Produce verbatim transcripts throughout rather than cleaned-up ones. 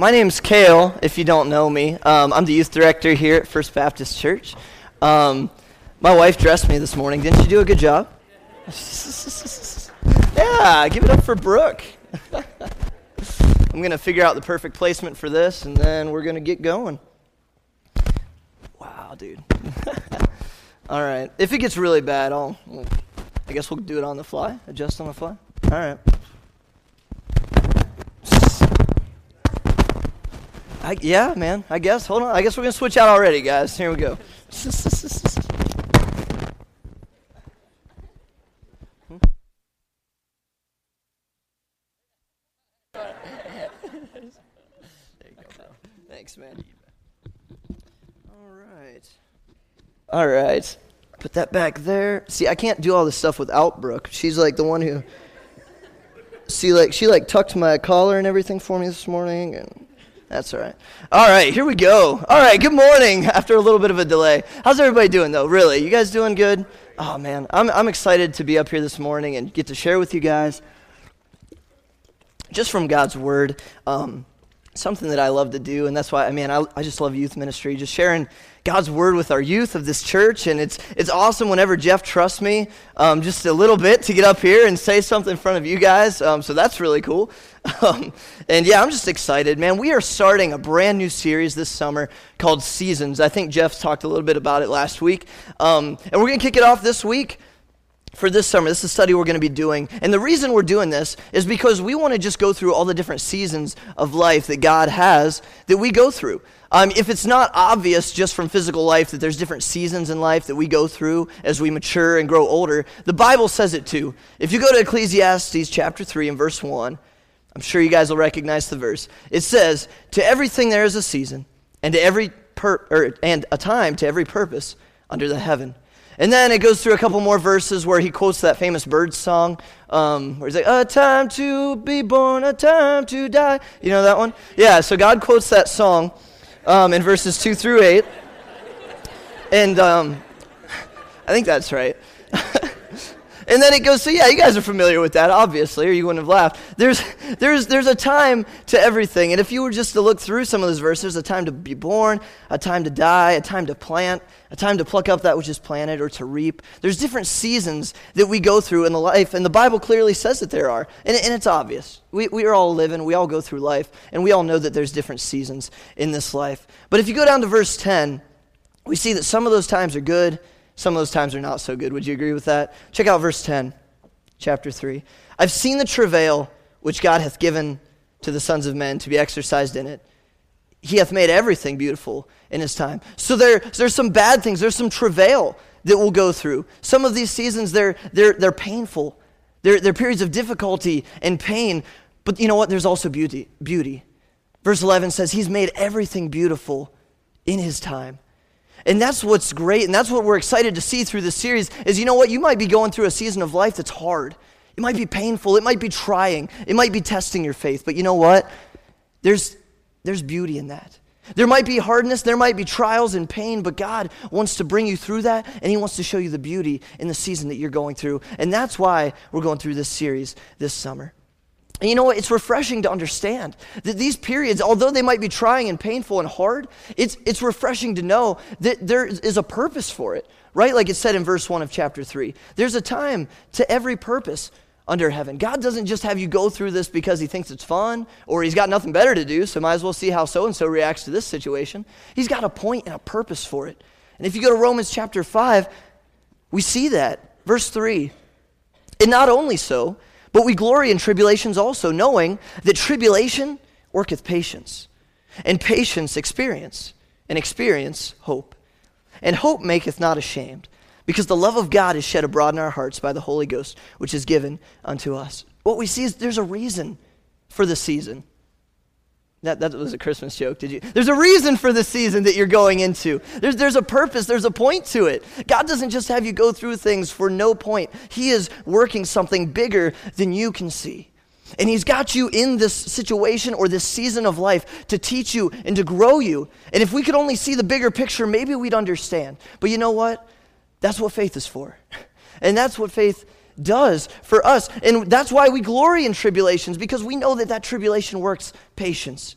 My name's Cale, if you don't know me. Um, I'm the youth director here at First Baptist Church. Um, my wife dressed me this morning. Didn't she do a good job? Yeah, give it up for Brooke. I'm going to figure out the perfect placement for this, and then we're going to get going. Wow, dude. All right. If it gets really bad, I'll, I guess we'll do it on the fly, adjust on the fly. All right. I, yeah, man, I guess. Hold on. I guess we're going to switch out already, guys. Here we go. There you go, bro. Thanks, man. All right. All right. Put that back there. See, I can't do all this stuff without Brooke. She's like the one who... See, like, she like tucked my collar and everything for me this morning, and... That's all right. All right, here we go. All right, good morning after a little bit of a delay. How's everybody doing, though, really? You guys doing good? Oh, man, I'm I'm excited to be up here this morning and get to share with you guys just from God's Word, um, something that I love to do, and that's why, I mean, I, I just love youth ministry, just sharing God's Word with our youth of this church, and it's it's awesome whenever Jeff trusts me um, just a little bit to get up here and say something in front of you guys, um, so that's really cool. Um, and yeah, I'm just excited, man. We are starting a brand new series this summer called Seasons. I think Jeff talked a little bit about it last week. Um, and we're going to kick it off this week for this summer. This is a study we're going to be doing. And the reason we're doing this is because we want to just go through all the different seasons of life that God has that we go through. Um, if it's not obvious just from physical life that there's different seasons in life that we go through as we mature and grow older, the Bible says it too. If you go to Ecclesiastes chapter three and verse one, I'm sure you guys will recognize the verse. It says, "To everything there is a season, and to every per- or, and a time to every purpose under the heaven." And then it goes through a couple more verses where he quotes that famous bird song, um, where he's like, "A time to be born, a time to die." You know that one? Yeah. So God quotes that song um, in verses two through eight, and um, I think that's right. And then it goes, so yeah, you guys are familiar with that, obviously, or you wouldn't have laughed. There's there's, there's a time to everything. And if you were just to look through some of those verses, a time to be born, a time to die, a time to plant, a time to pluck up that which is planted or to reap. There's different seasons that we go through in the life, and the Bible clearly says that there are. And, and it's obvious. We, we are all living, we all go through life, and we all know that there's different seasons in this life. But if you go down to verse ten, we see that some of those times are good. Some of those times are not so good. Would you agree with that? Check out verse ten, chapter three. "I've seen the travail which God hath given to the sons of men to be exercised in it. He hath made everything beautiful in his time." So there, there's some bad things. There's some travail that we'll go through. Some of these seasons, they're, they're, they're painful. They're, they're periods of difficulty and pain. But you know what? There's also beauty. beauty. Verse eleven says, "He's made everything beautiful in his time." And that's what's great, and that's what we're excited to see through this series, is you know what? You might be going through a season of life that's hard. It might be painful. It might be trying. It might be testing your faith. But you know what? There's, there's beauty in that. There might be hardness. There might be trials and pain, but God wants to bring you through that, and he wants to show you the beauty in the season that you're going through. And that's why we're going through this series this summer. And you know what? It's refreshing to understand that these periods, although they might be trying and painful and hard, it's it's refreshing to know that there is a purpose for it, right? Like it said in verse one of chapter three, there's a time to every purpose under heaven. God doesn't just have you go through this because he thinks it's fun or he's got nothing better to do, so might as well see how so-and-so reacts to this situation. He's got a point and a purpose for it. And if you go to Romans chapter five, we see that. Verse three, "And not only so, but we glory in tribulations also, knowing that tribulation worketh patience, and patience experience, and experience hope. And hope maketh not ashamed, because the love of God is shed abroad in our hearts by the Holy Ghost, which is given unto us." What we see is there's a reason for the season. That, that was a Christmas joke, did you? There's a reason for the season that you're going into. There's, there's a purpose. There's a point to it. God doesn't just have you go through things for no point. He is working something bigger than you can see. And he's got you in this situation or this season of life to teach you and to grow you. And if we could only see the bigger picture, maybe we'd understand. But you know what? That's what faith is for. And that's what faith does for us, and that's why we glory in tribulations, because we know that that tribulation works patience.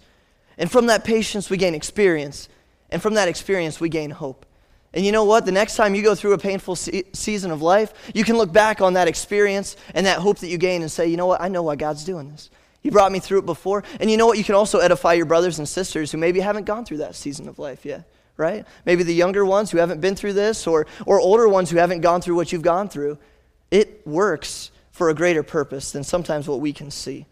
And from that patience, we gain experience. And from that experience, we gain hope. And you know what? The next time you go through a painful se- season of life, you can look back on that experience and that hope that you gain and say, you know what? I know why God's doing this. He brought me through it before. And you know what? You can also edify your brothers and sisters who maybe haven't gone through that season of life yet, right? Maybe the younger ones who haven't been through this, or, or older ones who haven't gone through what you've gone through. It works for a greater purpose than sometimes what we can see.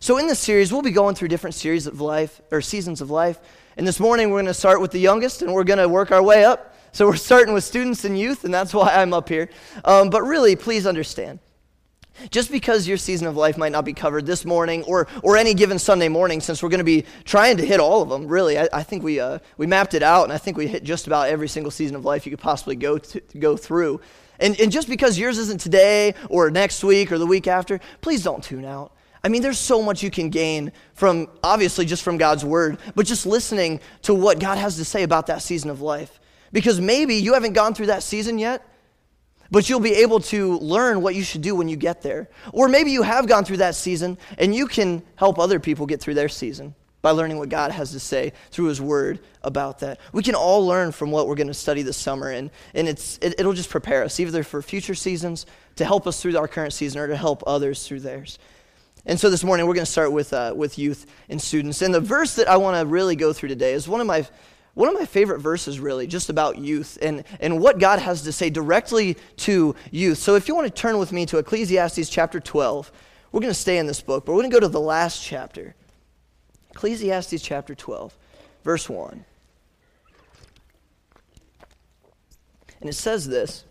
So in this series, we'll be going through different series of life, or seasons of life. And this morning, we're going to start with the youngest, and we're going to work our way up. So we're starting with students and youth, and that's why I'm up here. Um, but really, please understand, just because your season of life might not be covered this morning or or any given Sunday morning, since we're going to be trying to hit all of them, really, I, I think we uh, we mapped it out, and I think we hit just about every single season of life you could possibly go to, go through. And and just because yours isn't today or next week or the week after, please don't tune out. I mean, there's so much you can gain from, obviously, just from God's word, but just listening to what God has to say about that season of life. Because maybe you haven't gone through that season yet, but you'll be able to learn what you should do when you get there. Or maybe you have gone through that season, and you can help other people get through their season by learning what God has to say through his word about that. We can all learn from what we're going to study this summer, and, and it's it, it'll just prepare us, either for future seasons, to help us through our current season, or to help others through theirs. And so this morning, we're going to start with uh, with youth and students. And the verse that I want to really go through today is one of my one of my favorite verses, really, just about youth and, and what God has to say directly to youth. So if you want to turn with me to Ecclesiastes chapter twelve, we're going to stay in this book, but we're going to go to the last chapter. Ecclesiastes chapter twelve, verse one. And it says this.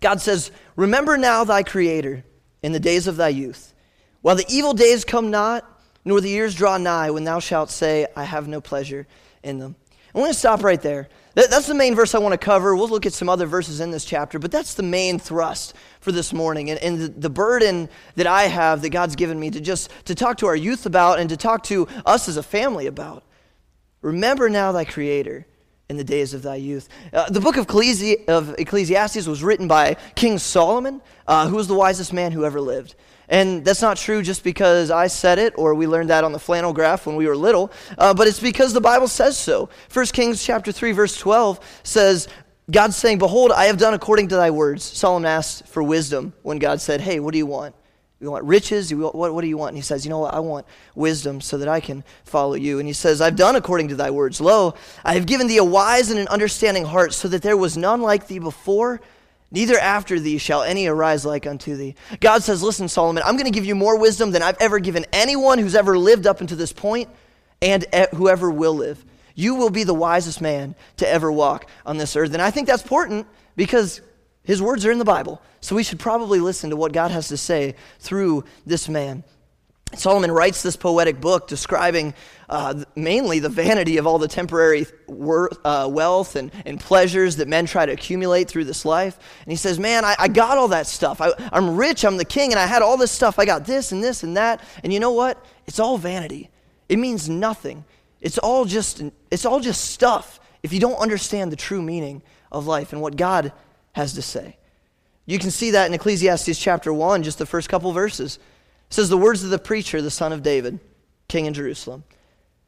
God says, "Remember now thy Creator in the days of thy youth, while the evil days come not, nor the years draw nigh, when thou shalt say, I have no pleasure in them." I'm going to stop right there. That, that's the main verse I want to cover. We'll look at some other verses in this chapter, but that's the main thrust for this morning. And, and the, the burden that I have that God's given me to just to talk to our youth about and to talk to us as a family about. Remember now thy Creator in the days of thy youth. Uh, the book of, Ecclesi- of Ecclesiastes was written by King Solomon, uh, who was the wisest man who ever lived. And that's not true just because I said it, or we learned that on the flannel graph when we were little, uh, but it's because the Bible says so. First Kings chapter three, verse twelve says, God's saying, "Behold, I have done according to thy words." Solomon asked for wisdom when God said, "Hey, what do you want? You want riches? What, what do you want?" And he says, "You know what? I want wisdom so that I can follow you." And he says, "I've done according to thy words. Lo, I have given thee a wise and an understanding heart, so that there was none like thee before, neither after thee shall any arise like unto thee." God says, "Listen, Solomon, I'm going to give you more wisdom than I've ever given anyone who's ever lived up until this point, and whoever will live. You will be the wisest man to ever walk on this earth." And I think that's important because his words are in the Bible, so we should probably listen to what God has to say through this man. Solomon writes this poetic book describing uh, mainly the vanity of all the temporary worth, uh, wealth and, and pleasures that men try to accumulate through this life. And he says, man, I, I got all that stuff. I, I'm rich, I'm the king, and I had all this stuff. I got this and this and that. And you know what? It's all vanity. It means nothing. It's all just, it's all just stuff if you don't understand the true meaning of life and what God has to say. You can see that in Ecclesiastes chapter one, just the first couple verses. It says, "The words of the preacher, the son of David, king in Jerusalem.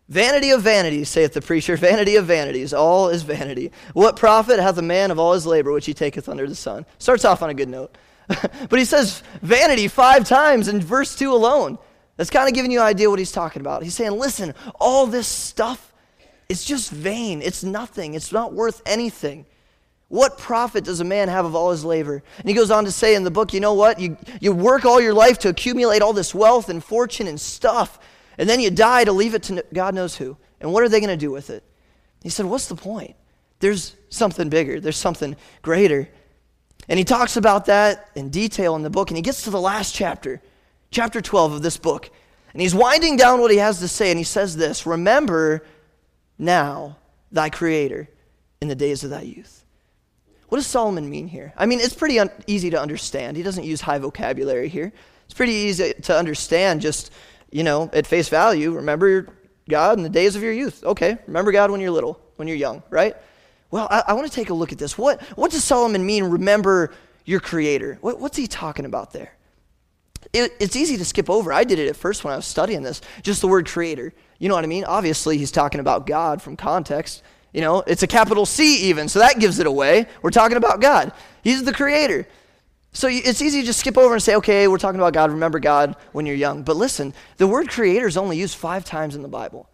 Vanity of vanities, saith the preacher, vanity of vanities, all is vanity. What profit hath a man of all his labor which he taketh under the sun?" Starts off on a good note. But he says vanity five times in verse two alone. That's kind of giving you an idea what he's talking about. He's saying, listen, all this stuff, it's just vain. It's nothing. It's not worth anything. What profit does a man have of all his labor? And he goes on to say in the book, you know what? You you work all your life to accumulate all this wealth and fortune and stuff, and then you die to leave it to God knows who. And what are they going to do with it? He said, what's the point? There's something bigger. There's something greater. And he talks about that in detail in the book, and he gets to the last chapter, chapter twelve of this book. And he's winding down what he has to say, and he says this, "Remember now thy Creator in the days of thy youth." What does Solomon mean here? I mean, it's pretty un- easy to understand. He doesn't use high vocabulary here. It's pretty easy to understand just, you know, at face value. Remember God in the days of your youth. Okay, remember God when you're little, when you're young, right? Well, I, I want to take a look at this. What What does Solomon mean, remember your Creator? What, what's he talking about there? It, it's easy to skip over. I did it at first when I was studying this. Just the word creator. You know what I mean? Obviously, he's talking about God from context. You know, it's a capital C even, so that gives it away. We're talking about God. He's the creator. So it's easy to just skip over and say, okay, we're talking about God. Remember God when you're young. But listen, the word creator is only used five times in the Bible.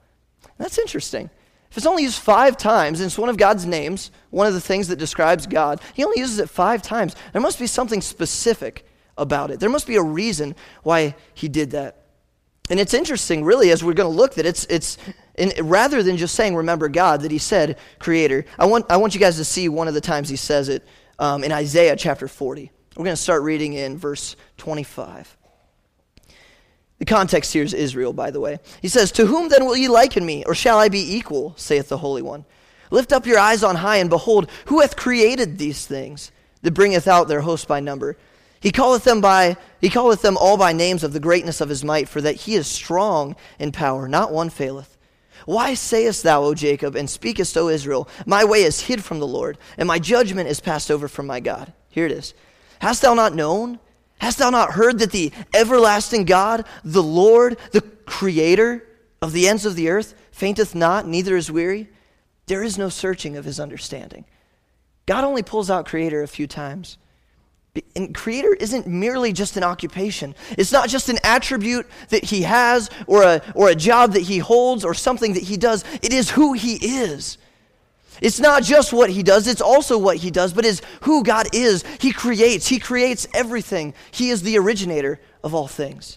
That's interesting. If it's only used five times, and it's one of God's names, one of the things that describes God, he only uses it five times. There must be something specific about it. There must be a reason why he did that. And it's interesting, really, as we're going to look, that it's it's in, rather than just saying, remember God, that he said creator. I want I want you guys to see one of the times he says it um, in Isaiah chapter forty. We're going to start reading in verse twenty-five. The context here is Israel, by the way. He says, "To whom then will ye liken me, or shall I be equal, saith the Holy One? Lift up your eyes on high, and behold, who hath created these things, that bringeth out their host by number? He calleth them by he calleth them all by names of the greatness of his might, for that he is strong in power, not one faileth. Why sayest thou, O Jacob, and speakest, O Israel, my way is hid from the Lord, and my judgment is passed over from my God." Here it is. "Hast thou not known? Hast thou not heard that the everlasting God, the Lord, the creator of the ends of the earth, fainteth not, neither is weary? There is no searching of his understanding." God only pulls out creator a few times. And creator isn't merely just an occupation. It's not just an attribute that he has or a, or a job that he holds or something that he does. It is who he is. It's not just what he does, it's also what he does, but it's who God is. He creates. He creates everything. He is the originator of all things.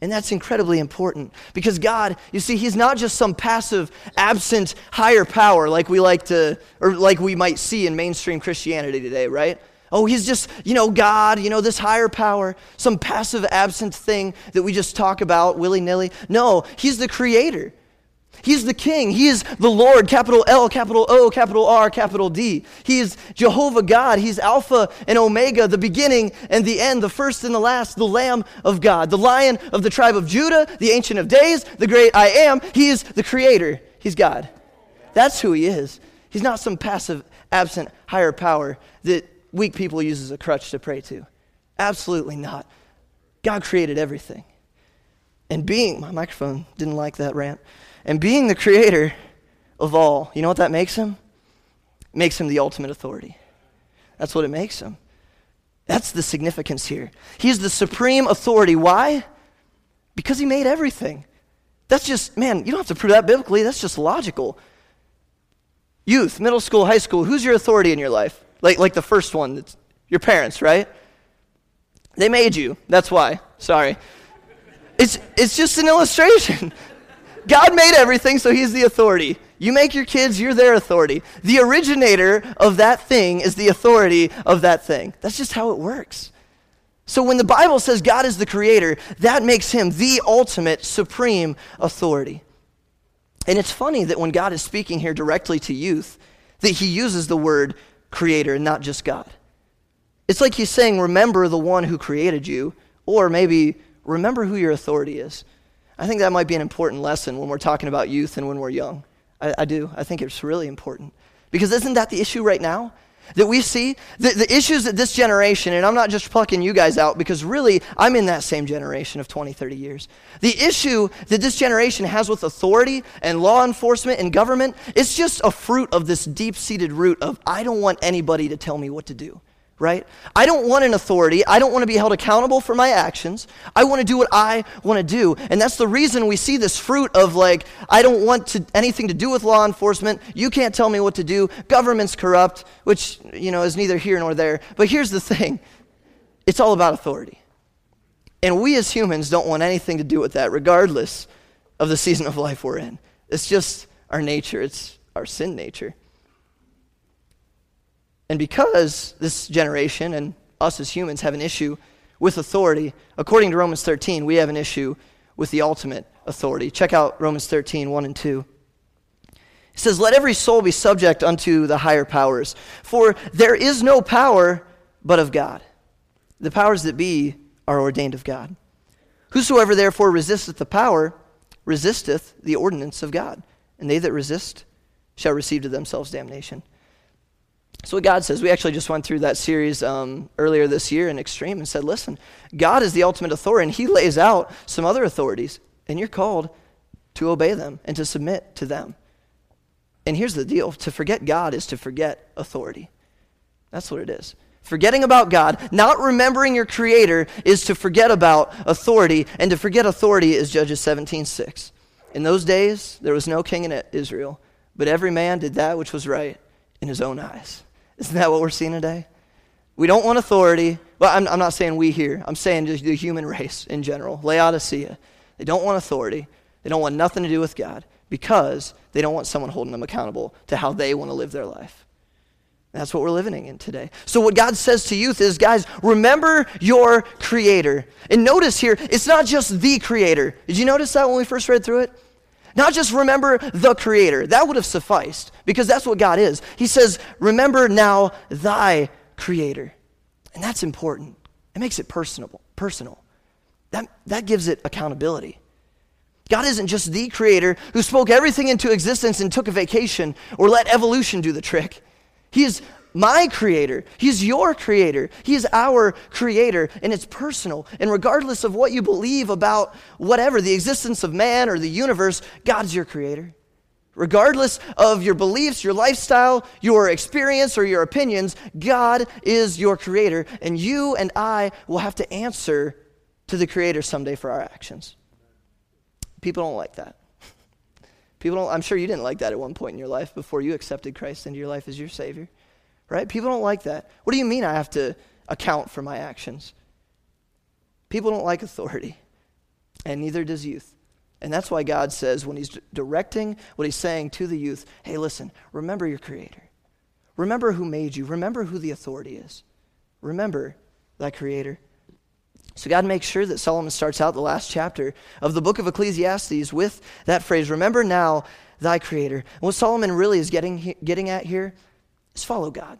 And that's incredibly important because God, you see, he's not just some passive, absent, higher power like we like to, or like we might see in mainstream Christianity today, right? Oh, he's just, you know, God, you know, this higher power, some passive, absent thing that we just talk about willy-nilly. No, he's the creator. He's the king. He is the Lord, capital L, capital O, capital R, capital D. He is Jehovah God. He's Alpha and Omega, the beginning and the end, the first and the last, the Lamb of God, the Lion of the tribe of Judah, the Ancient of Days, the great I Am. He is the creator. He's God. That's who he is. He's not some passive, absent, higher power that weak people use as a crutch to pray to. Absolutely not. God created everything. And being, my microphone didn't like that rant. And being the creator of all, you know what that makes him? It makes him the ultimate authority. That's what it makes him. That's the significance here. He's the supreme authority. Why? Because he made everything. That's just, man, you don't have to prove that biblically. That's just logical. Youth, middle school, high school, who's your authority in your life? Like, like the first one, that's your parents, right? They made you. That's why. Sorry. It's, it's just an illustration. God made everything, so he's the authority. You make your kids, you're their authority. The originator of that thing is the authority of that thing. That's just how it works. So when the Bible says God is the creator, that makes him the ultimate, supreme authority. And it's funny that when God is speaking here directly to youth, that he uses the word creator and not just God. It's like he's saying, remember the one who created you, or maybe remember who your authority is. I think that might be an important lesson when we're talking about youth and when we're young. I, I do. I think it's really important. Because isn't that the issue right now? That we see the, the issues that this generation, and I'm not just plucking you guys out because really I'm in that same generation of twenty, thirty years. The issue that this generation has with authority and law enforcement and government, it's just a fruit of this deep-seated root of I don't want anybody to tell me what to do. Right? I don't want an authority. I don't want to be held accountable for my actions. I want to do what I want to do. And that's the reason we see this fruit of like, I don't want to, anything to do with law enforcement. You can't tell me what to do. Government's corrupt, which, you know, is neither here nor there. But here's the thing. It's all about authority. And we as humans don't want anything to do with that, regardless of the season of life we're in. It's just our nature. It's our sin nature. And because this generation and us as humans have an issue with authority, according to Romans thirteen, we have an issue with the ultimate authority. Check out Romans thirteen, one and two. It says, "Let every soul be subject unto the higher powers, for there is no power but of God. The powers that be are ordained of God. Whosoever therefore resisteth the power, resisteth the ordinance of God, and they that resist shall receive to themselves damnation." So what God says, we actually just went through that series um, earlier this year in Extreme and said, listen, God is the ultimate authority, and he lays out some other authorities, and you're called to obey them and to submit to them. And here's the deal. To forget God is to forget authority. That's what it is. Forgetting about God, not remembering your creator, is to forget about authority, and to forget authority is Judges seventeen six. In those days, there was no king in Israel, but every man did that which was right in his own eyes. Isn't that what we're seeing today? We don't want authority. Well, I'm, I'm not saying we here. I'm saying just the human race in general. Laodicea. They don't want authority. They don't want nothing to do with God because they don't want someone holding them accountable to how they want to live their life. And that's what we're living in today. So what God says to youth is, guys, remember your creator. And notice here, it's not just the creator. Did you notice that when we first read through it? Not just remember the creator. That would have sufficed because that's what God is. He says, remember now thy creator. And that's important. It makes it personable, personal. That, that gives it accountability. God isn't just the creator who spoke everything into existence and took a vacation or let evolution do the trick. He is my creator. He's your creator. He is our creator, and it's personal. And regardless of what you believe about whatever, the existence of man or the universe, God's your creator. Regardless of your beliefs, your lifestyle, your experience, or your opinions, God is your creator, and you and I will have to answer to the creator someday for our actions. People don't like that. People don't, I'm sure you didn't like that at one point in your life before you accepted Christ into your life as your Savior. Right? People don't like that. What do you mean I have to account for my actions? People don't like authority, and neither does youth. And that's why God says when he's directing what he's saying to the youth, hey, listen, remember your creator. Remember who made you. Remember who the authority is. Remember thy creator. So God makes sure that Solomon starts out the last chapter of the book of Ecclesiastes with that phrase, remember now thy creator. And what Solomon really is getting getting at here is follow God.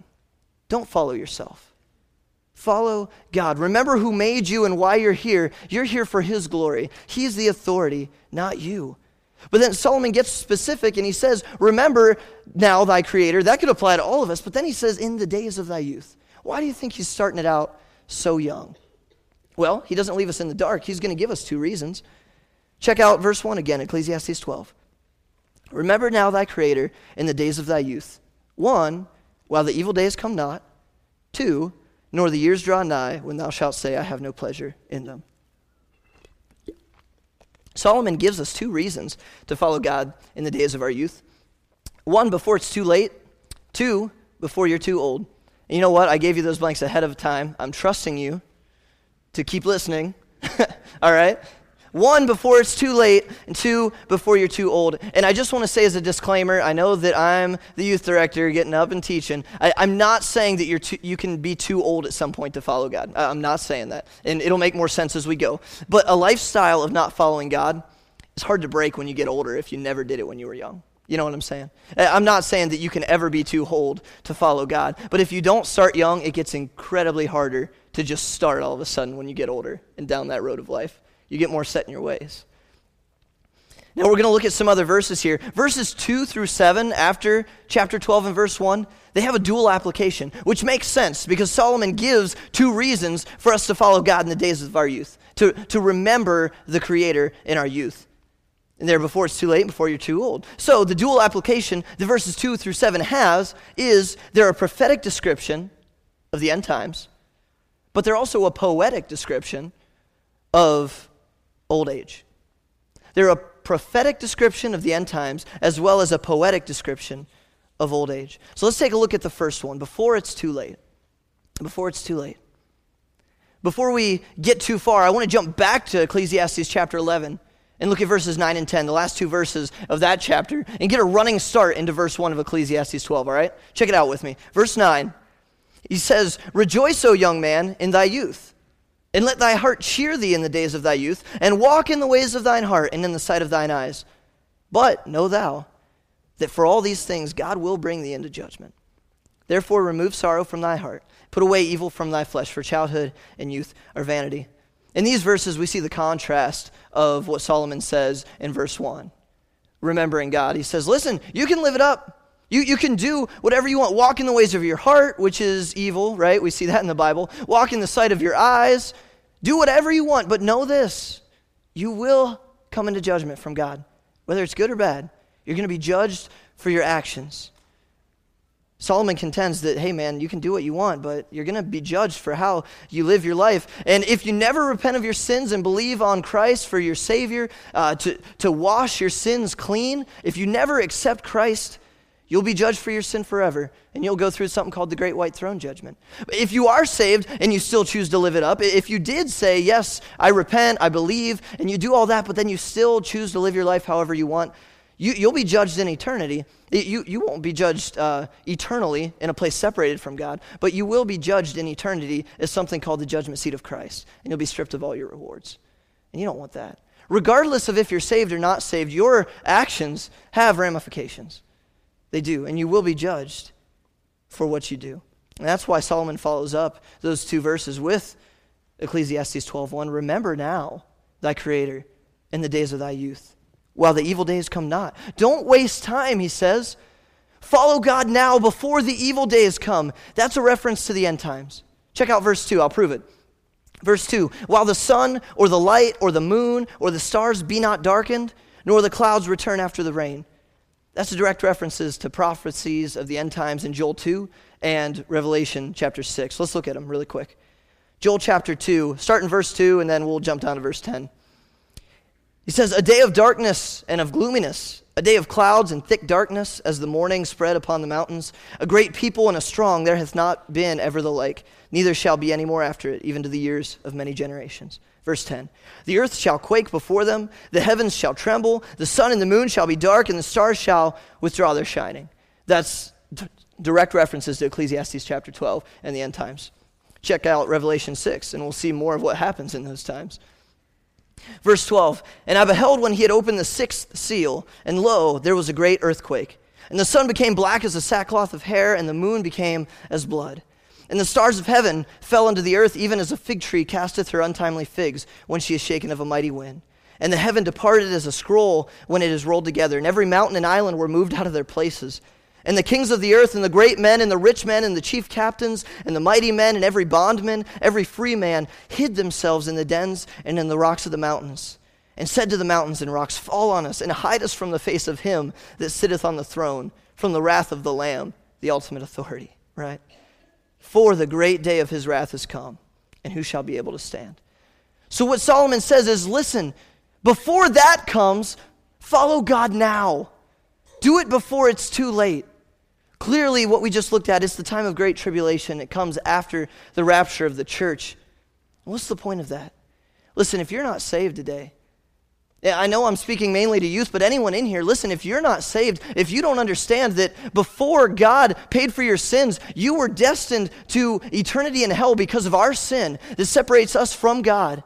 Don't follow yourself. Follow God. Remember who made you and why you're here. You're here for his glory. He's the authority, not you. But then Solomon gets specific and he says, remember now thy creator. That could apply to all of us. But then he says, in the days of thy youth. Why do you think he's starting it out so young? Well, he doesn't leave us in the dark. He's going to give us two reasons. Check out verse one again, Ecclesiastes twelve. Remember now thy creator in the days of thy youth. One, while the evil days come not. Two, nor the years draw nigh when thou shalt say, I have no pleasure in them. Solomon gives us two reasons to follow God in the days of our youth. One, before it's too late. Two, before you're too old. And you know what? I gave you those blanks ahead of time. I'm trusting you to keep listening, all right? One, before it's too late, and two, before you're too old. And I just want to say as a disclaimer, I know that I'm the youth director getting up and teaching. I, I'm not saying that you're too, you can be too old at some point to follow God. I, I'm not saying that, and it'll make more sense as we go. But a lifestyle of not following God is hard to break when you get older if you never did it when you were young. You know what I'm saying? I'm not saying that you can ever be too old to follow God, but if you don't start young, it gets incredibly harder to just start all of a sudden when you get older and down that road of life. You get more set in your ways. Now we're going to look at some other verses here. Verses two through seven after chapter twelve and verse one, they have a dual application, which makes sense because Solomon gives two reasons for us to follow God in the days of our youth, to, to remember the Creator in our youth. And there, before it's too late, and before you're too old. So the dual application the verses two through seven has is they're a prophetic description of the end times, but they're also a poetic description of old age. They're a prophetic description of the end times as well as a poetic description of old age. So let's take a look at the first one, before it's too late. Before it's too late. Before we get too far, I want to jump back to Ecclesiastes chapter eleven. And look at verses nine and ten, the last two verses of that chapter, and get a running start into verse one of Ecclesiastes twelve, all right? Check it out with me. Verse nine, he says, rejoice, O young man, in thy youth, and let thy heart cheer thee in the days of thy youth, and walk in the ways of thine heart and in the sight of thine eyes. But know thou that for all these things God will bring thee into judgment. Therefore remove sorrow from thy heart, put away evil from thy flesh, for childhood and youth are vanity. In these verses, we see the contrast of what Solomon says in verse one, remembering God. He says, listen, you can live it up. You, you can do whatever you want. Walk in the ways of your heart, which is evil, right? We see that in the Bible. Walk in the sight of your eyes. Do whatever you want, but know this. You will come into judgment from God, whether it's good or bad. You're going to be judged for your actions. Solomon contends that, hey man, you can do what you want, but you're going to be judged for how you live your life. And if you never repent of your sins and believe on Christ for your Savior, uh, to, to wash your sins clean, if you never accept Christ, you'll be judged for your sin forever, and you'll go through something called the Great White Throne Judgment. If you are saved and you still choose to live it up, if you did say, yes, I repent, I believe, and you do all that, but then you still choose to live your life however you want, you, you'll be judged in eternity. You, you won't be judged uh, eternally in a place separated from God, but you will be judged in eternity as something called the judgment seat of Christ, and you'll be stripped of all your rewards. And you don't want that. Regardless of if you're saved or not saved, your actions have ramifications. They do, and you will be judged for what you do. And that's why Solomon follows up those two verses with Ecclesiastes twelve one. Remember now thy Creator in the days of thy youth, while the evil days come not. Don't waste time, he says. Follow God now before the evil days come. That's a reference to the end times. Check out verse two, I'll prove it. Verse two, while the sun or the light or the moon or the stars be not darkened, nor the clouds return after the rain. That's a direct references to prophecies of the end times in Joel two and Revelation chapter six. Let's look at them really quick. Joel chapter two, start in verse two, and then we'll jump down to verse ten. He says, a day of darkness and of gloominess, a day of clouds and thick darkness, as the morning spread upon the mountains, a great people and a strong, there hath not been ever the like, neither shall be any more after it, even to the years of many generations. Verse ten, the earth shall quake before them, the heavens shall tremble, the sun and the moon shall be dark, and the stars shall withdraw their shining. That's d- direct references to Ecclesiastes chapter twelve and the end times. Check out Revelation six, and we'll see more of what happens in those times. Verse twelve, and I beheld when he had opened the sixth seal, and lo, there was a great earthquake. And the sun became black as a sackcloth of hair, and the moon became as blood. And the stars of heaven fell unto the earth, even as a fig tree casteth her untimely figs when she is shaken of a mighty wind. And the heaven departed as a scroll when it is rolled together, and every mountain and island were moved out of their places. And the kings of the earth, and the great men, and the rich men, and the chief captains, and the mighty men, and every bondman, every free man, hid themselves in the dens and in the rocks of the mountains, and said to the mountains and rocks, fall on us, and hide us from the face of him that sitteth on the throne, from the wrath of the Lamb, the ultimate authority, right? For the great day of his wrath is come, and who shall be able to stand? So what Solomon says is, listen, before that comes, follow God now. Do it before it's too late. Clearly, what we just looked at is the time of great tribulation. It comes after the rapture of the church. What's the point of that? Listen, if you're not saved today, I know I'm speaking mainly to youth, but anyone in here, listen, if you're not saved, if you don't understand that before God paid for your sins, you were destined to eternity in hell because of our sin that separates us from God.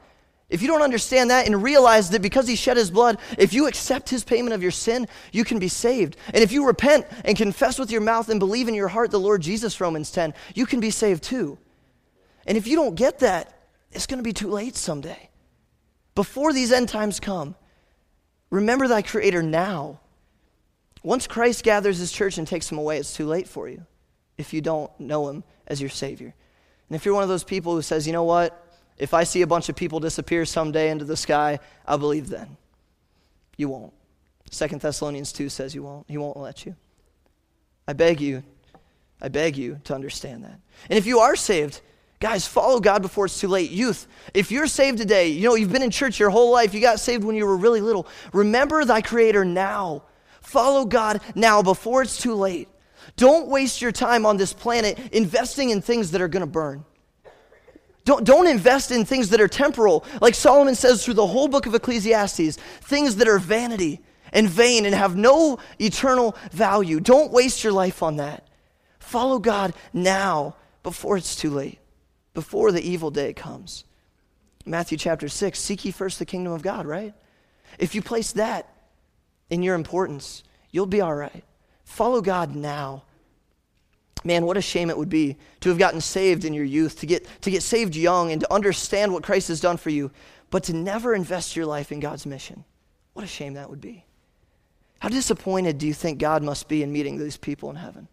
If you don't understand that and realize that because he shed his blood, if you accept his payment of your sin, you can be saved. And if you repent and confess with your mouth and believe in your heart the Lord Jesus, Romans ten, you can be saved too. And if you don't get that, it's going to be too late someday. Before these end times come, remember thy Creator now. Once Christ gathers his church and takes him away, it's too late for you if you don't know him as your Savior. And if you're one of those people who says, you know what, if I see a bunch of people disappear someday into the sky, I'll believe then. You won't. Second Thessalonians two says you won't. He won't let you. I beg you, I beg you to understand that. And if you are saved, guys, follow God before it's too late. Youth, if you're saved today, you know, you've been in church your whole life, you got saved when you were really little. Remember thy Creator now. Follow God now before it's too late. Don't waste your time on this planet investing in things that are going to burn. Don't, don't invest in things that are temporal. Like Solomon says through the whole book of Ecclesiastes, things that are vanity and vain and have no eternal value. Don't waste your life on that. Follow God now before it's too late, before the evil day comes. Matthew chapter six, seek ye first the kingdom of God, right? If you place that in your importance, you'll be all right. Follow God now. Man, what a shame it would be to have gotten saved in your youth, to get to get saved young and to understand what Christ has done for you, but to never invest your life in God's mission. What a shame that would be. How disappointed do you think God must be in meeting these people in heaven?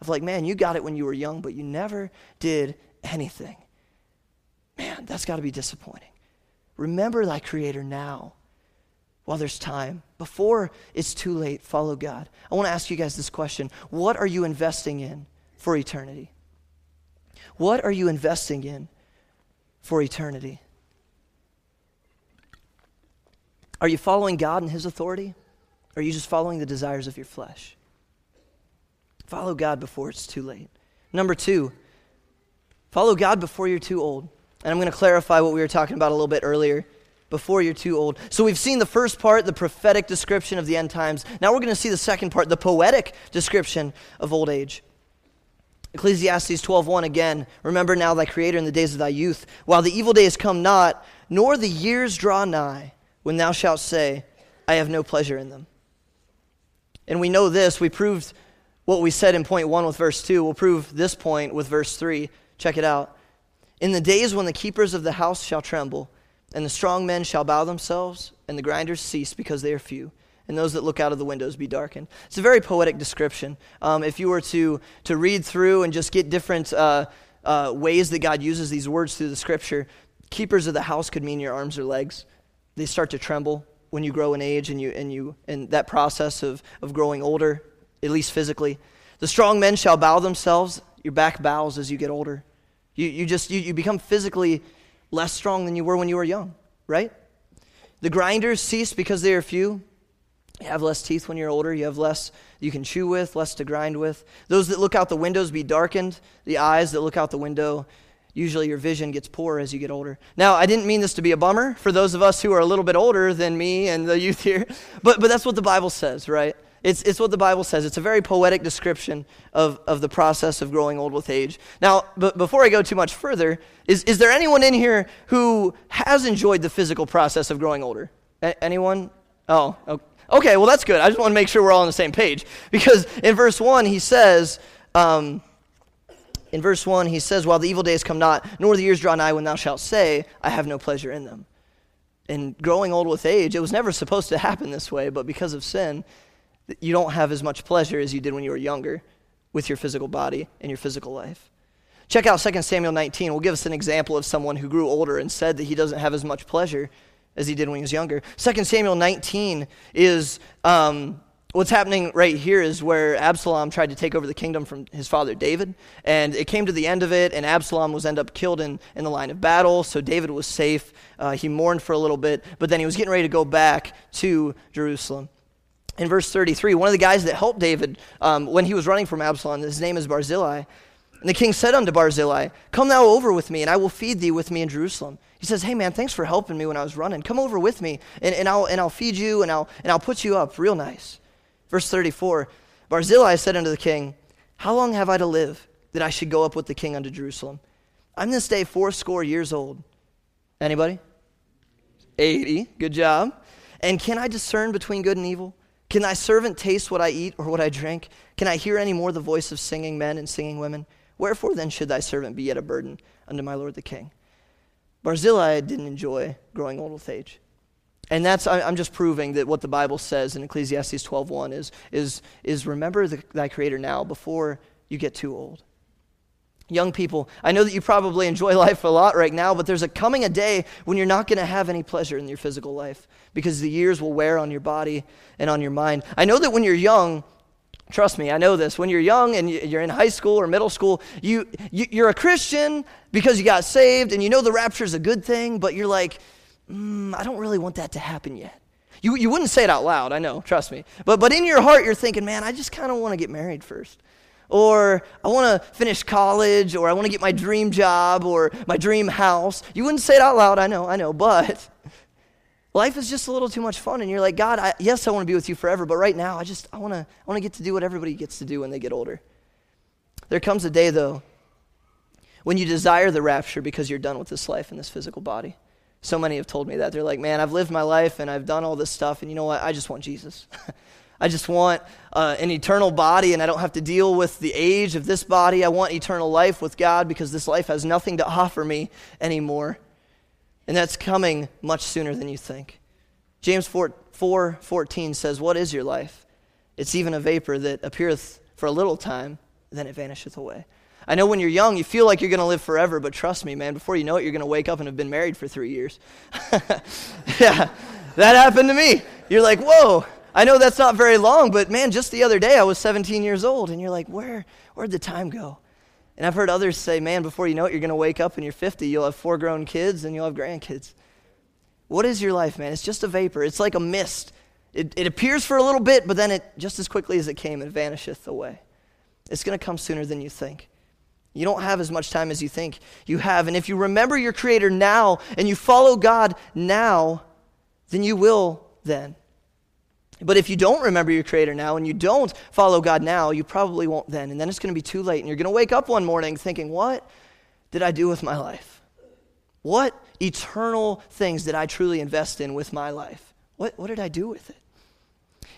Of like, man, you got it when you were young, but you never did anything. Man, that's got to be disappointing. Remember thy Creator now while there's time. Before it's too late, follow God. I want to ask you guys this question. What are you investing in for eternity? What are you investing in for eternity? Are you following God and his authority? Or are you just following the desires of your flesh? Follow God before it's too late. Number two, follow God before you're too old. And I'm going to clarify what we were talking about a little bit earlier, before you're too old. So we've seen the first part, the prophetic description of the end times. Now we're going to see the second part, the poetic description of old age. Ecclesiastes twelve one again, remember now thy Creator in the days of thy youth, while the evil days come not, nor the years draw nigh, when thou shalt say, I have no pleasure in them. And we know this, we proved what we said in point one with verse two, we'll prove this point with verse three. Check it out. In the days when the keepers of the house shall tremble, and the strong men shall bow themselves, and the grinders cease because they are few, and those that look out of the windows be darkened. It's a very poetic description. Um, if you were to to read through and just get different uh, uh, ways that God uses these words through the scripture, keepers of the house could mean your arms or legs. They start to tremble when you grow in age and you and you and that process of of growing older, at least physically. The strong men shall bow themselves. Your back bows as you get older. You you just you, you become physically less strong than you were when you were young, right? The grinders cease because they are few. You have less teeth when you're older. You have less you can chew with, less to grind with. Those that look out the windows be darkened. The eyes that look out the window, usually your vision gets poorer as you get older. Now, I didn't mean this to be a bummer for those of us who are a little bit older than me and the youth here, but but that's what the Bible says, right? It's it's what the Bible says. It's a very poetic description of, of the process of growing old with age. Now, but before I go too much further, is, is there anyone in here who has enjoyed the physical process of growing older? A- anyone? Oh, okay. Well, that's good. I just want to make sure we're all on the same page, because in verse one he says, um, in verse one he says, while the evil days come not, nor the years draw nigh when thou shalt say, I have no pleasure in them. And growing old with age, it was never supposed to happen this way, but because of sin, you don't have as much pleasure as you did when you were younger with your physical body and your physical life. Check out Second Samuel nineteen. Will give us an example of someone who grew older and said that he doesn't have as much pleasure as he did when he was younger. Second Samuel nineteen is, um, what's happening right here is where Absalom tried to take over the kingdom from his father David, and it came to the end of it, and Absalom was end up killed in, in the line of battle, so David was safe. Uh, he mourned for a little bit, but then he was getting ready to go back to Jerusalem. In verse thirty-three, one of the guys that helped David um, when he was running from Absalom, his name is Barzillai. And the king said unto Barzillai, come thou over with me, and I will feed thee with me in Jerusalem. He says, hey man, thanks for helping me when I was running. Come over with me, and, and I'll and I'll feed you, and I'll and I'll put you up real nice. Verse thirty-four, Barzillai said unto the king, how long have I to live that I should go up with the king unto Jerusalem? I'm this day fourscore years old. Anybody? eighty, good job. And can I discern between good and evil? Can thy servant taste what I eat or what I drink? Can I hear any more the voice of singing men and singing women? Wherefore then should thy servant be yet a burden unto my lord the king? Barzillai didn't enjoy growing old with age. And that's, I'm just proving that what the Bible says in Ecclesiastes twelve one is, is, is remember the, thy Creator now before you get too old. Young people, I know that you probably enjoy life a lot right now, but there's a coming a day when you're not going to have any pleasure in your physical life, because the years will wear on your body and on your mind. I know that when you're young, trust me, I know this, when you're young and you're in high school or middle school, you, you, you're a Christian because you got saved, and you know the rapture's a good thing, but you're like, mm, I don't really want that to happen yet. You you wouldn't say it out loud, I know, trust me. But, but in your heart, you're thinking, man, I just kind of want to get married first. Or I want to finish college, or I want to get my dream job, or my dream house. You wouldn't say it out loud, I know, I know, but life is just a little too much fun, and you're like, God, I, yes, I want to be with you forever, but right now, I just, I want to, I want to get to do what everybody gets to do when they get older. There comes a day, though, when you desire the rapture because you're done with this life and this physical body. So many have told me that. They're like, man, I've lived my life, and I've done all this stuff, and you know what? I just want Jesus. I just want uh, an eternal body, and I don't have to deal with the age of this body. I want eternal life with God because this life has nothing to offer me anymore. And that's coming much sooner than you think. James four fourteen says, what is your life? It's even a vapor that appeareth for a little time, then it vanisheth away. I know when you're young, you feel like you're going to live forever, but trust me, man, before you know it, you're going to wake up and have been married for three years. Yeah, that happened to me. You're like, whoa, I know that's not very long, but man, just the other day, I was seventeen years old, and you're like, where, where'd the time go? And I've heard others say, man, before you know it, you're going to wake up and you're fifty, you'll have four grown kids, and you'll have grandkids. What is your life, man? It's just a vapor. It's like a mist. It, it appears for a little bit, but then it, just as quickly as it came, it vanisheth away. It's going to come sooner than you think. You don't have as much time as you think you have. And if you remember your Creator now and you follow God now, then you will then. But if you don't remember your Creator now and you don't follow God now, you probably won't then. And then it's going to be too late. And you're going to wake up one morning thinking, what did I do with my life? What eternal things did I truly invest in with my life? What, what did I do with it?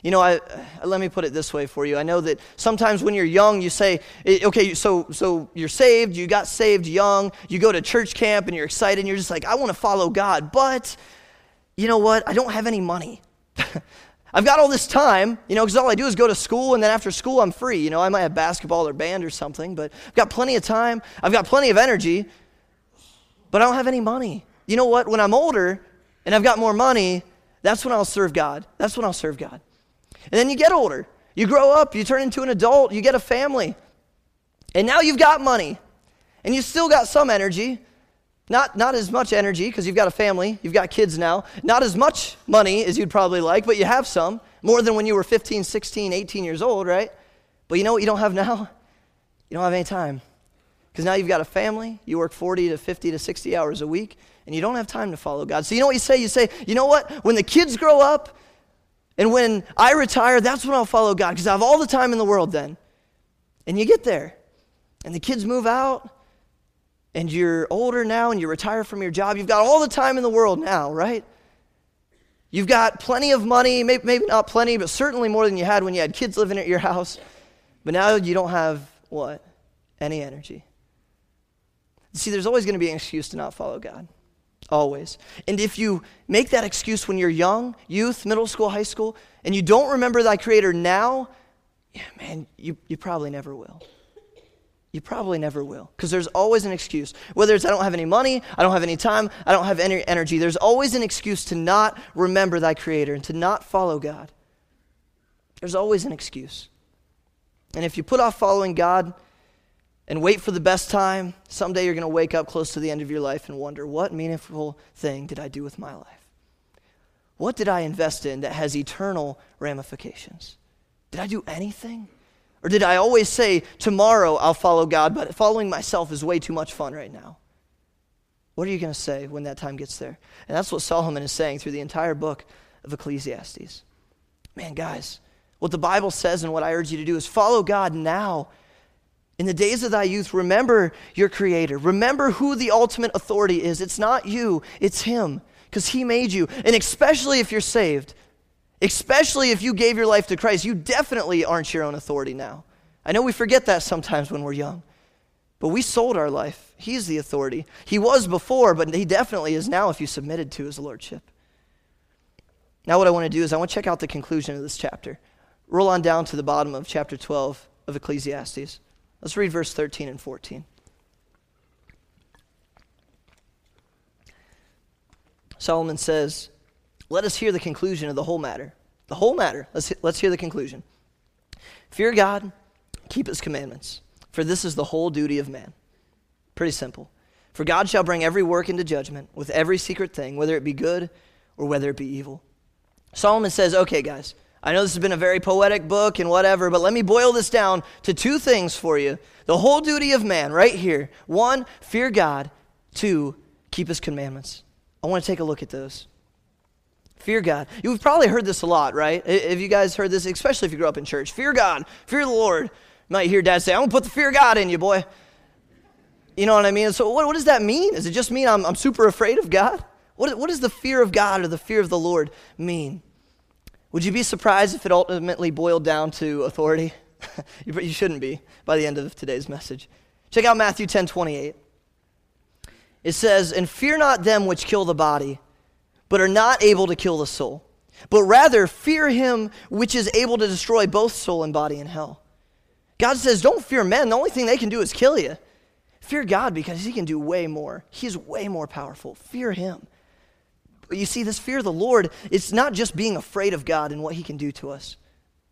You know, I, I let me put it this way for you. I know that sometimes when you're young, you say, okay, so so you're saved, you got saved young, you go to church camp and you're excited and you're just like, I want to follow God, but you know what? I don't have any money. I've got all this time, you know, because all I do is go to school, and then after school I'm free. You know, I might have basketball or band or something, but I've got plenty of time, I've got plenty of energy, but I don't have any money. You know what? When I'm older and I've got more money, that's when I'll serve God. That's when I'll serve God. And then you get older. You grow up. You turn into an adult. You get a family. And now you've got money. And you still got some energy. Not, not as much energy because you've got a family. You've got kids now. Not as much money as you'd probably like, but you have some. More than when you were fifteen, sixteen, eighteen years old, right? But you know what you don't have now? You don't have any time. Because now you've got a family. You work forty to fifty to sixty hours a week. And you don't have time to follow God. So you know what you say? You say, you know what? When the kids grow up, and when I retire, that's when I'll follow God, because I have all the time in the world then. And you get there, and the kids move out, and you're older now, and you retire from your job. You've got all the time in the world now, right? You've got plenty of money, maybe, maybe not plenty, but certainly more than you had when you had kids living at your house. But now you don't have, what? Any energy. See, there's always going to be an excuse to not follow God. Always. And if you make that excuse when you're young, youth, middle school, high school, and you don't remember thy Creator now, yeah, man, you, you probably never will. You probably never will. Because there's always an excuse. Whether it's I don't have any money, I don't have any time, I don't have any energy, there's always an excuse to not remember thy Creator and to not follow God. There's always an excuse. And if you put off following God and wait for the best time, someday you're going to wake up close to the end of your life and wonder, what meaningful thing did I do with my life? What did I invest in that has eternal ramifications? Did I do anything? Or did I always say, tomorrow I'll follow God, but following myself is way too much fun right now? What are you going to say when that time gets there? And that's what Solomon is saying through the entire book of Ecclesiastes. Man, guys, what the Bible says and what I urge you to do is follow God now. In the days of thy youth, remember your Creator. Remember who the ultimate authority is. It's not you, it's Him, because He made you. And especially if you're saved, especially if you gave your life to Christ, you definitely aren't your own authority now. I know we forget that sometimes when we're young, but we sold our life. He's the authority. He was before, but He definitely is now if you submitted to His lordship. Now what I want to do is I want to check out the conclusion of this chapter. Roll on down to the bottom of chapter twelve of Ecclesiastes. Let's read verse thirteen and fourteen. Solomon says, let us hear the conclusion of the whole matter. The whole matter. Let's, let's hear the conclusion. Fear God, keep His commandments, for this is the whole duty of man. Pretty simple. For God shall bring every work into judgment with every secret thing, whether it be good or whether it be evil. Solomon says, okay, guys, I know this has been a very poetic book and whatever, but let me boil this down to two things for you. The whole duty of man right here. One, fear God. Two, keep His commandments. I want to take a look at those. Fear God. You've probably heard this a lot, right? Have you guys heard this, especially if you grew up in church? Fear God. Fear the Lord. You might hear Dad say, I'm going to put the fear of God in you, boy. You know what I mean? So what, what does that mean? Does it just mean I'm, I'm super afraid of God? What, what does the fear of God or the fear of the Lord mean? Would you be surprised if it ultimately boiled down to authority? You shouldn't be by the end of today's message. Check out Matthew ten twenty-eight. It says, and fear not them which kill the body, but are not able to kill the soul, but rather fear him which is able to destroy both soul and body in hell. God says, don't fear men. The only thing they can do is kill you. Fear God, because he can do way more. He's way more powerful. Fear him. But you see, this fear of the Lord, it's not just being afraid of God and what he can do to us.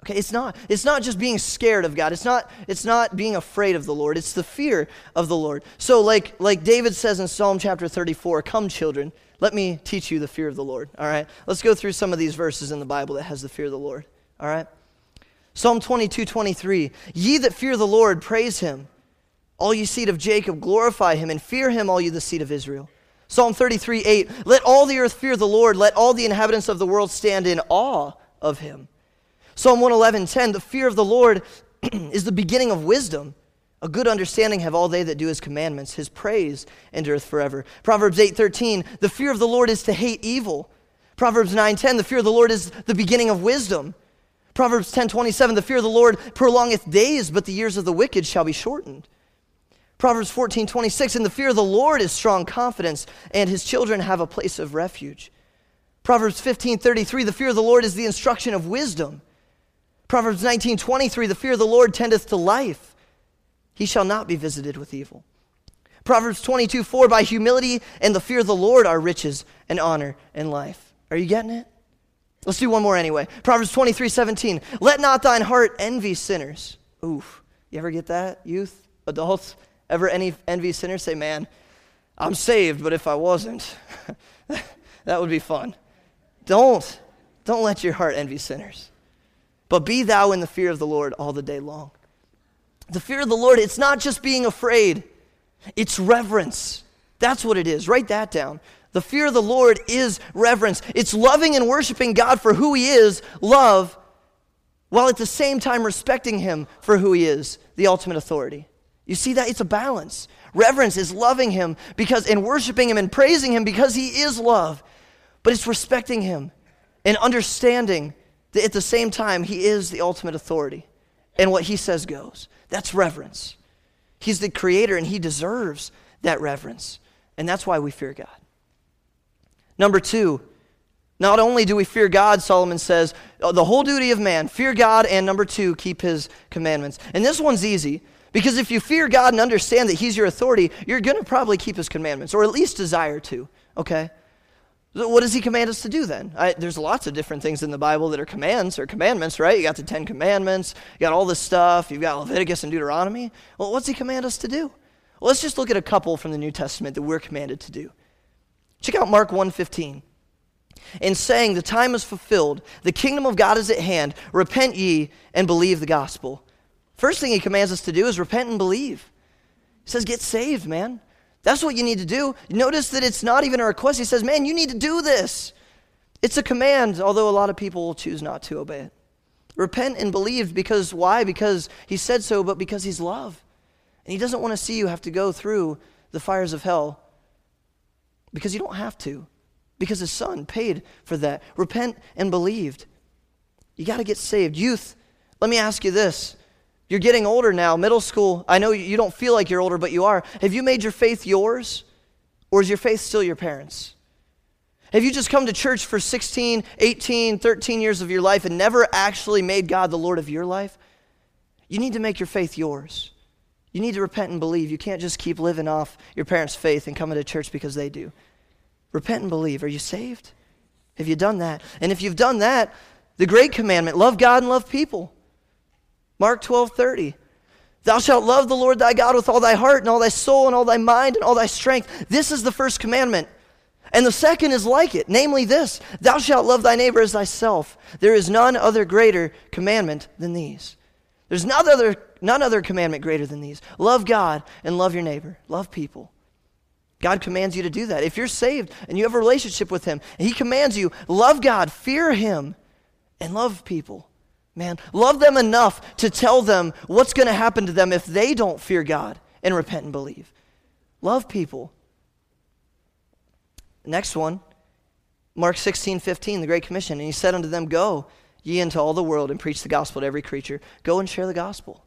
Okay, it's not, it's not just being scared of God. It's not, it's not being afraid of the Lord. It's the fear of the Lord. So like, like David says in Psalm chapter thirty-four, come children, let me teach you the fear of the Lord. All right, let's go through some of these verses in the Bible that has the fear of the Lord. All right, Psalm twenty-two, twenty-three, ye that fear the Lord, praise him. All ye seed of Jacob, glorify him, and fear him, all ye the seed of Israel. Psalm thirty-three, eight, let all the earth fear the Lord. Let all the inhabitants of the world stand in awe of him. Psalm one eleven, ten, the fear of the Lord is the beginning of wisdom. A good understanding have all they that do his commandments. His praise endureth forever. Proverbs eight, thirteen, the fear of the Lord is to hate evil. Proverbs nine, ten, the fear of the Lord is the beginning of wisdom. Proverbs ten, twenty-seven, the fear of the Lord prolongeth days, but the years of the wicked shall be shortened. Proverbs fourteen, twenty-six, and the fear of the Lord is strong confidence, and his children have a place of refuge. Proverbs fifteen, thirty-three, the fear of the Lord is the instruction of wisdom. Proverbs nineteen, twenty-three, the fear of the Lord tendeth to life. He shall not be visited with evil. Proverbs twenty-two, four, by humility and the fear of the Lord are riches and honor and life. Are you getting it? Let's do one more anyway. Proverbs twenty-three, seventeen, let not thine heart envy sinners. Oof, you ever get that, youth, adults? Ever any envy sinners? Say, man, I'm saved, but if I wasn't, that would be fun. Don't, don't let your heart envy sinners. But be thou in the fear of the Lord all the day long. The fear of the Lord, it's not just being afraid. It's reverence. That's what it is. Write that down. The fear of the Lord is reverence. It's loving and worshiping God for who he is, love, while at the same time respecting him for who he is, the ultimate authority. You see that? It's a balance. Reverence is loving him because and worshiping him and praising him because he is love. But it's respecting him and understanding that at the same time he is the ultimate authority and what he says goes. That's reverence. He's the creator and he deserves that reverence. And that's why we fear God. Number two, not only do we fear God, Solomon says, the whole duty of man, fear God, and number two, keep his commandments. And this one's easy. Because if you fear God and understand that he's your authority, you're going to probably keep his commandments, or at least desire to, okay? So what does he command us to do then? I, there's lots of different things in the Bible that are commands or commandments, right? You got the Ten Commandments, you got all this stuff, you've got Leviticus and Deuteronomy. Well, what's he command us to do? Well, let's just look at a couple from the New Testament that we're commanded to do. Check out Mark one fifteen. In saying, the time is fulfilled, the kingdom of God is at hand, repent ye and believe the gospel. First thing he commands us to do is repent and believe. He says, get saved, man. That's what you need to do. Notice that it's not even a request. He says, man, you need to do this. It's a command, although a lot of people will choose not to obey it. Repent and believe because why? Because he said so, but because he's love. And he doesn't want to see you have to go through the fires of hell because you don't have to, because his son paid for that. Repent and believed. You got to get saved. Youth, let me ask you this. You're getting older now, middle school. I know you don't feel like you're older, but you are. Have you made your faith yours? Or is your faith still your parents'? Have you just come to church for sixteen, eighteen, thirteen years of your life and never actually made God the Lord of your life? You need to make your faith yours. You need to repent and believe. You can't just keep living off your parents' faith and coming to church because they do. Repent and believe. Are you saved? Have you done that? And if you've done that, the great commandment, love God and love people. Mark twelve thirty, thou shalt love the Lord thy God with all thy heart and all thy soul and all thy mind and all thy strength. This is the first commandment. And the second is like it, namely this, thou shalt love thy neighbor as thyself. There is none other greater commandment than these. There's none other, none other commandment greater than these. Love God and love your neighbor. Love people. God commands you to do that. If you're saved and you have a relationship with him, and he commands you, love God, fear him, and love people. Man, love them enough to tell them what's going to happen to them if they don't fear God and repent and believe. Love people. Next one, Mark sixteen fifteen, the Great Commission. And he said unto them, go ye into all the world and preach the gospel to every creature. Go and share the gospel.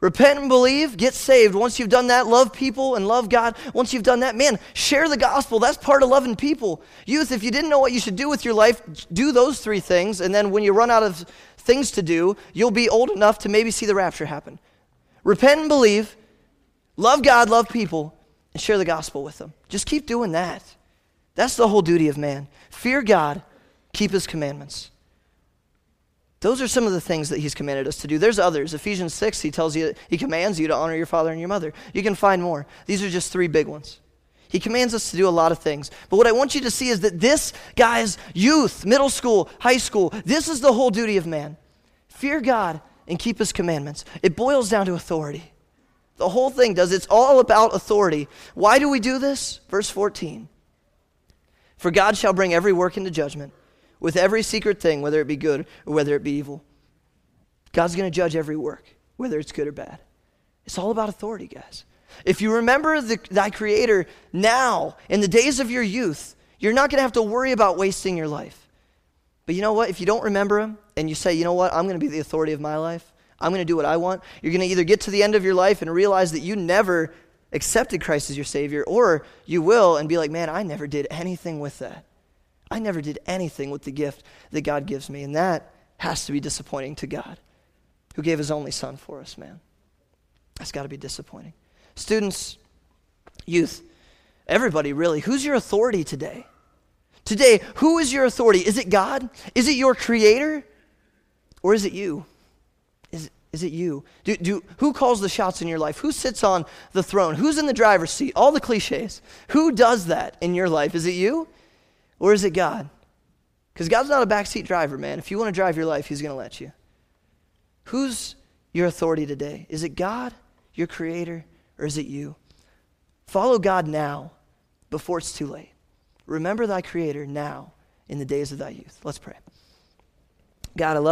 Repent and believe, get saved. Once you've done that, love people and love God. Once you've done that, man, share the gospel. That's part of loving people. Youth, if you didn't know what you should do with your life, do those three things, and then when you run out of things to do, you'll be old enough to maybe see the rapture happen. Repent and believe, love God, love people, and share the gospel with them. Just keep doing that. That's the whole duty of man. Fear God, keep his commandments. Those are some of the things that he's commanded us to do. There's others. Ephesians six, he tells you, he commands you to honor your father and your mother. You can find more. These are just three big ones. He commands us to do a lot of things. But what I want you to see is that this, guys, youth, middle school, high school, this is the whole duty of man. Fear God and keep his commandments. It boils down to authority. The whole thing does. It's all about authority. Why do we do this? Verse fourteen. For God shall bring every work into judgment, with every secret thing, whether it be good or whether it be evil. God's going to judge every work, whether it's good or bad. It's all about authority, guys. If you remember the, thy Creator now, in the days of your youth, you're not going to have to worry about wasting your life. But you know what? If you don't remember him and you say, you know what? I'm going to be the authority of my life. I'm going to do what I want. You're going to either get to the end of your life and realize that you never accepted Christ as your Savior, or you will and be like, man, I never did anything with that. I never did anything with the gift that God gives me, and that has to be disappointing to God, who gave his only son for us, man. That's got to be disappointing. Students, youth, everybody really, who's your authority today? Today, who is your authority? Is it God? Is it your Creator? Or is it you? Is, is it you? Do, do, who calls the shots in your life? Who sits on the throne? Who's in the driver's seat? All the cliches. Who does that in your life? Is it you? Or is it God? Because God's not a backseat driver, man. If you want to drive your life, he's going to let you. Who's your authority today? Is it God, your Creator, or is it you? Follow God now before it's too late. Remember thy Creator now in the days of thy youth. Let's pray. God, I love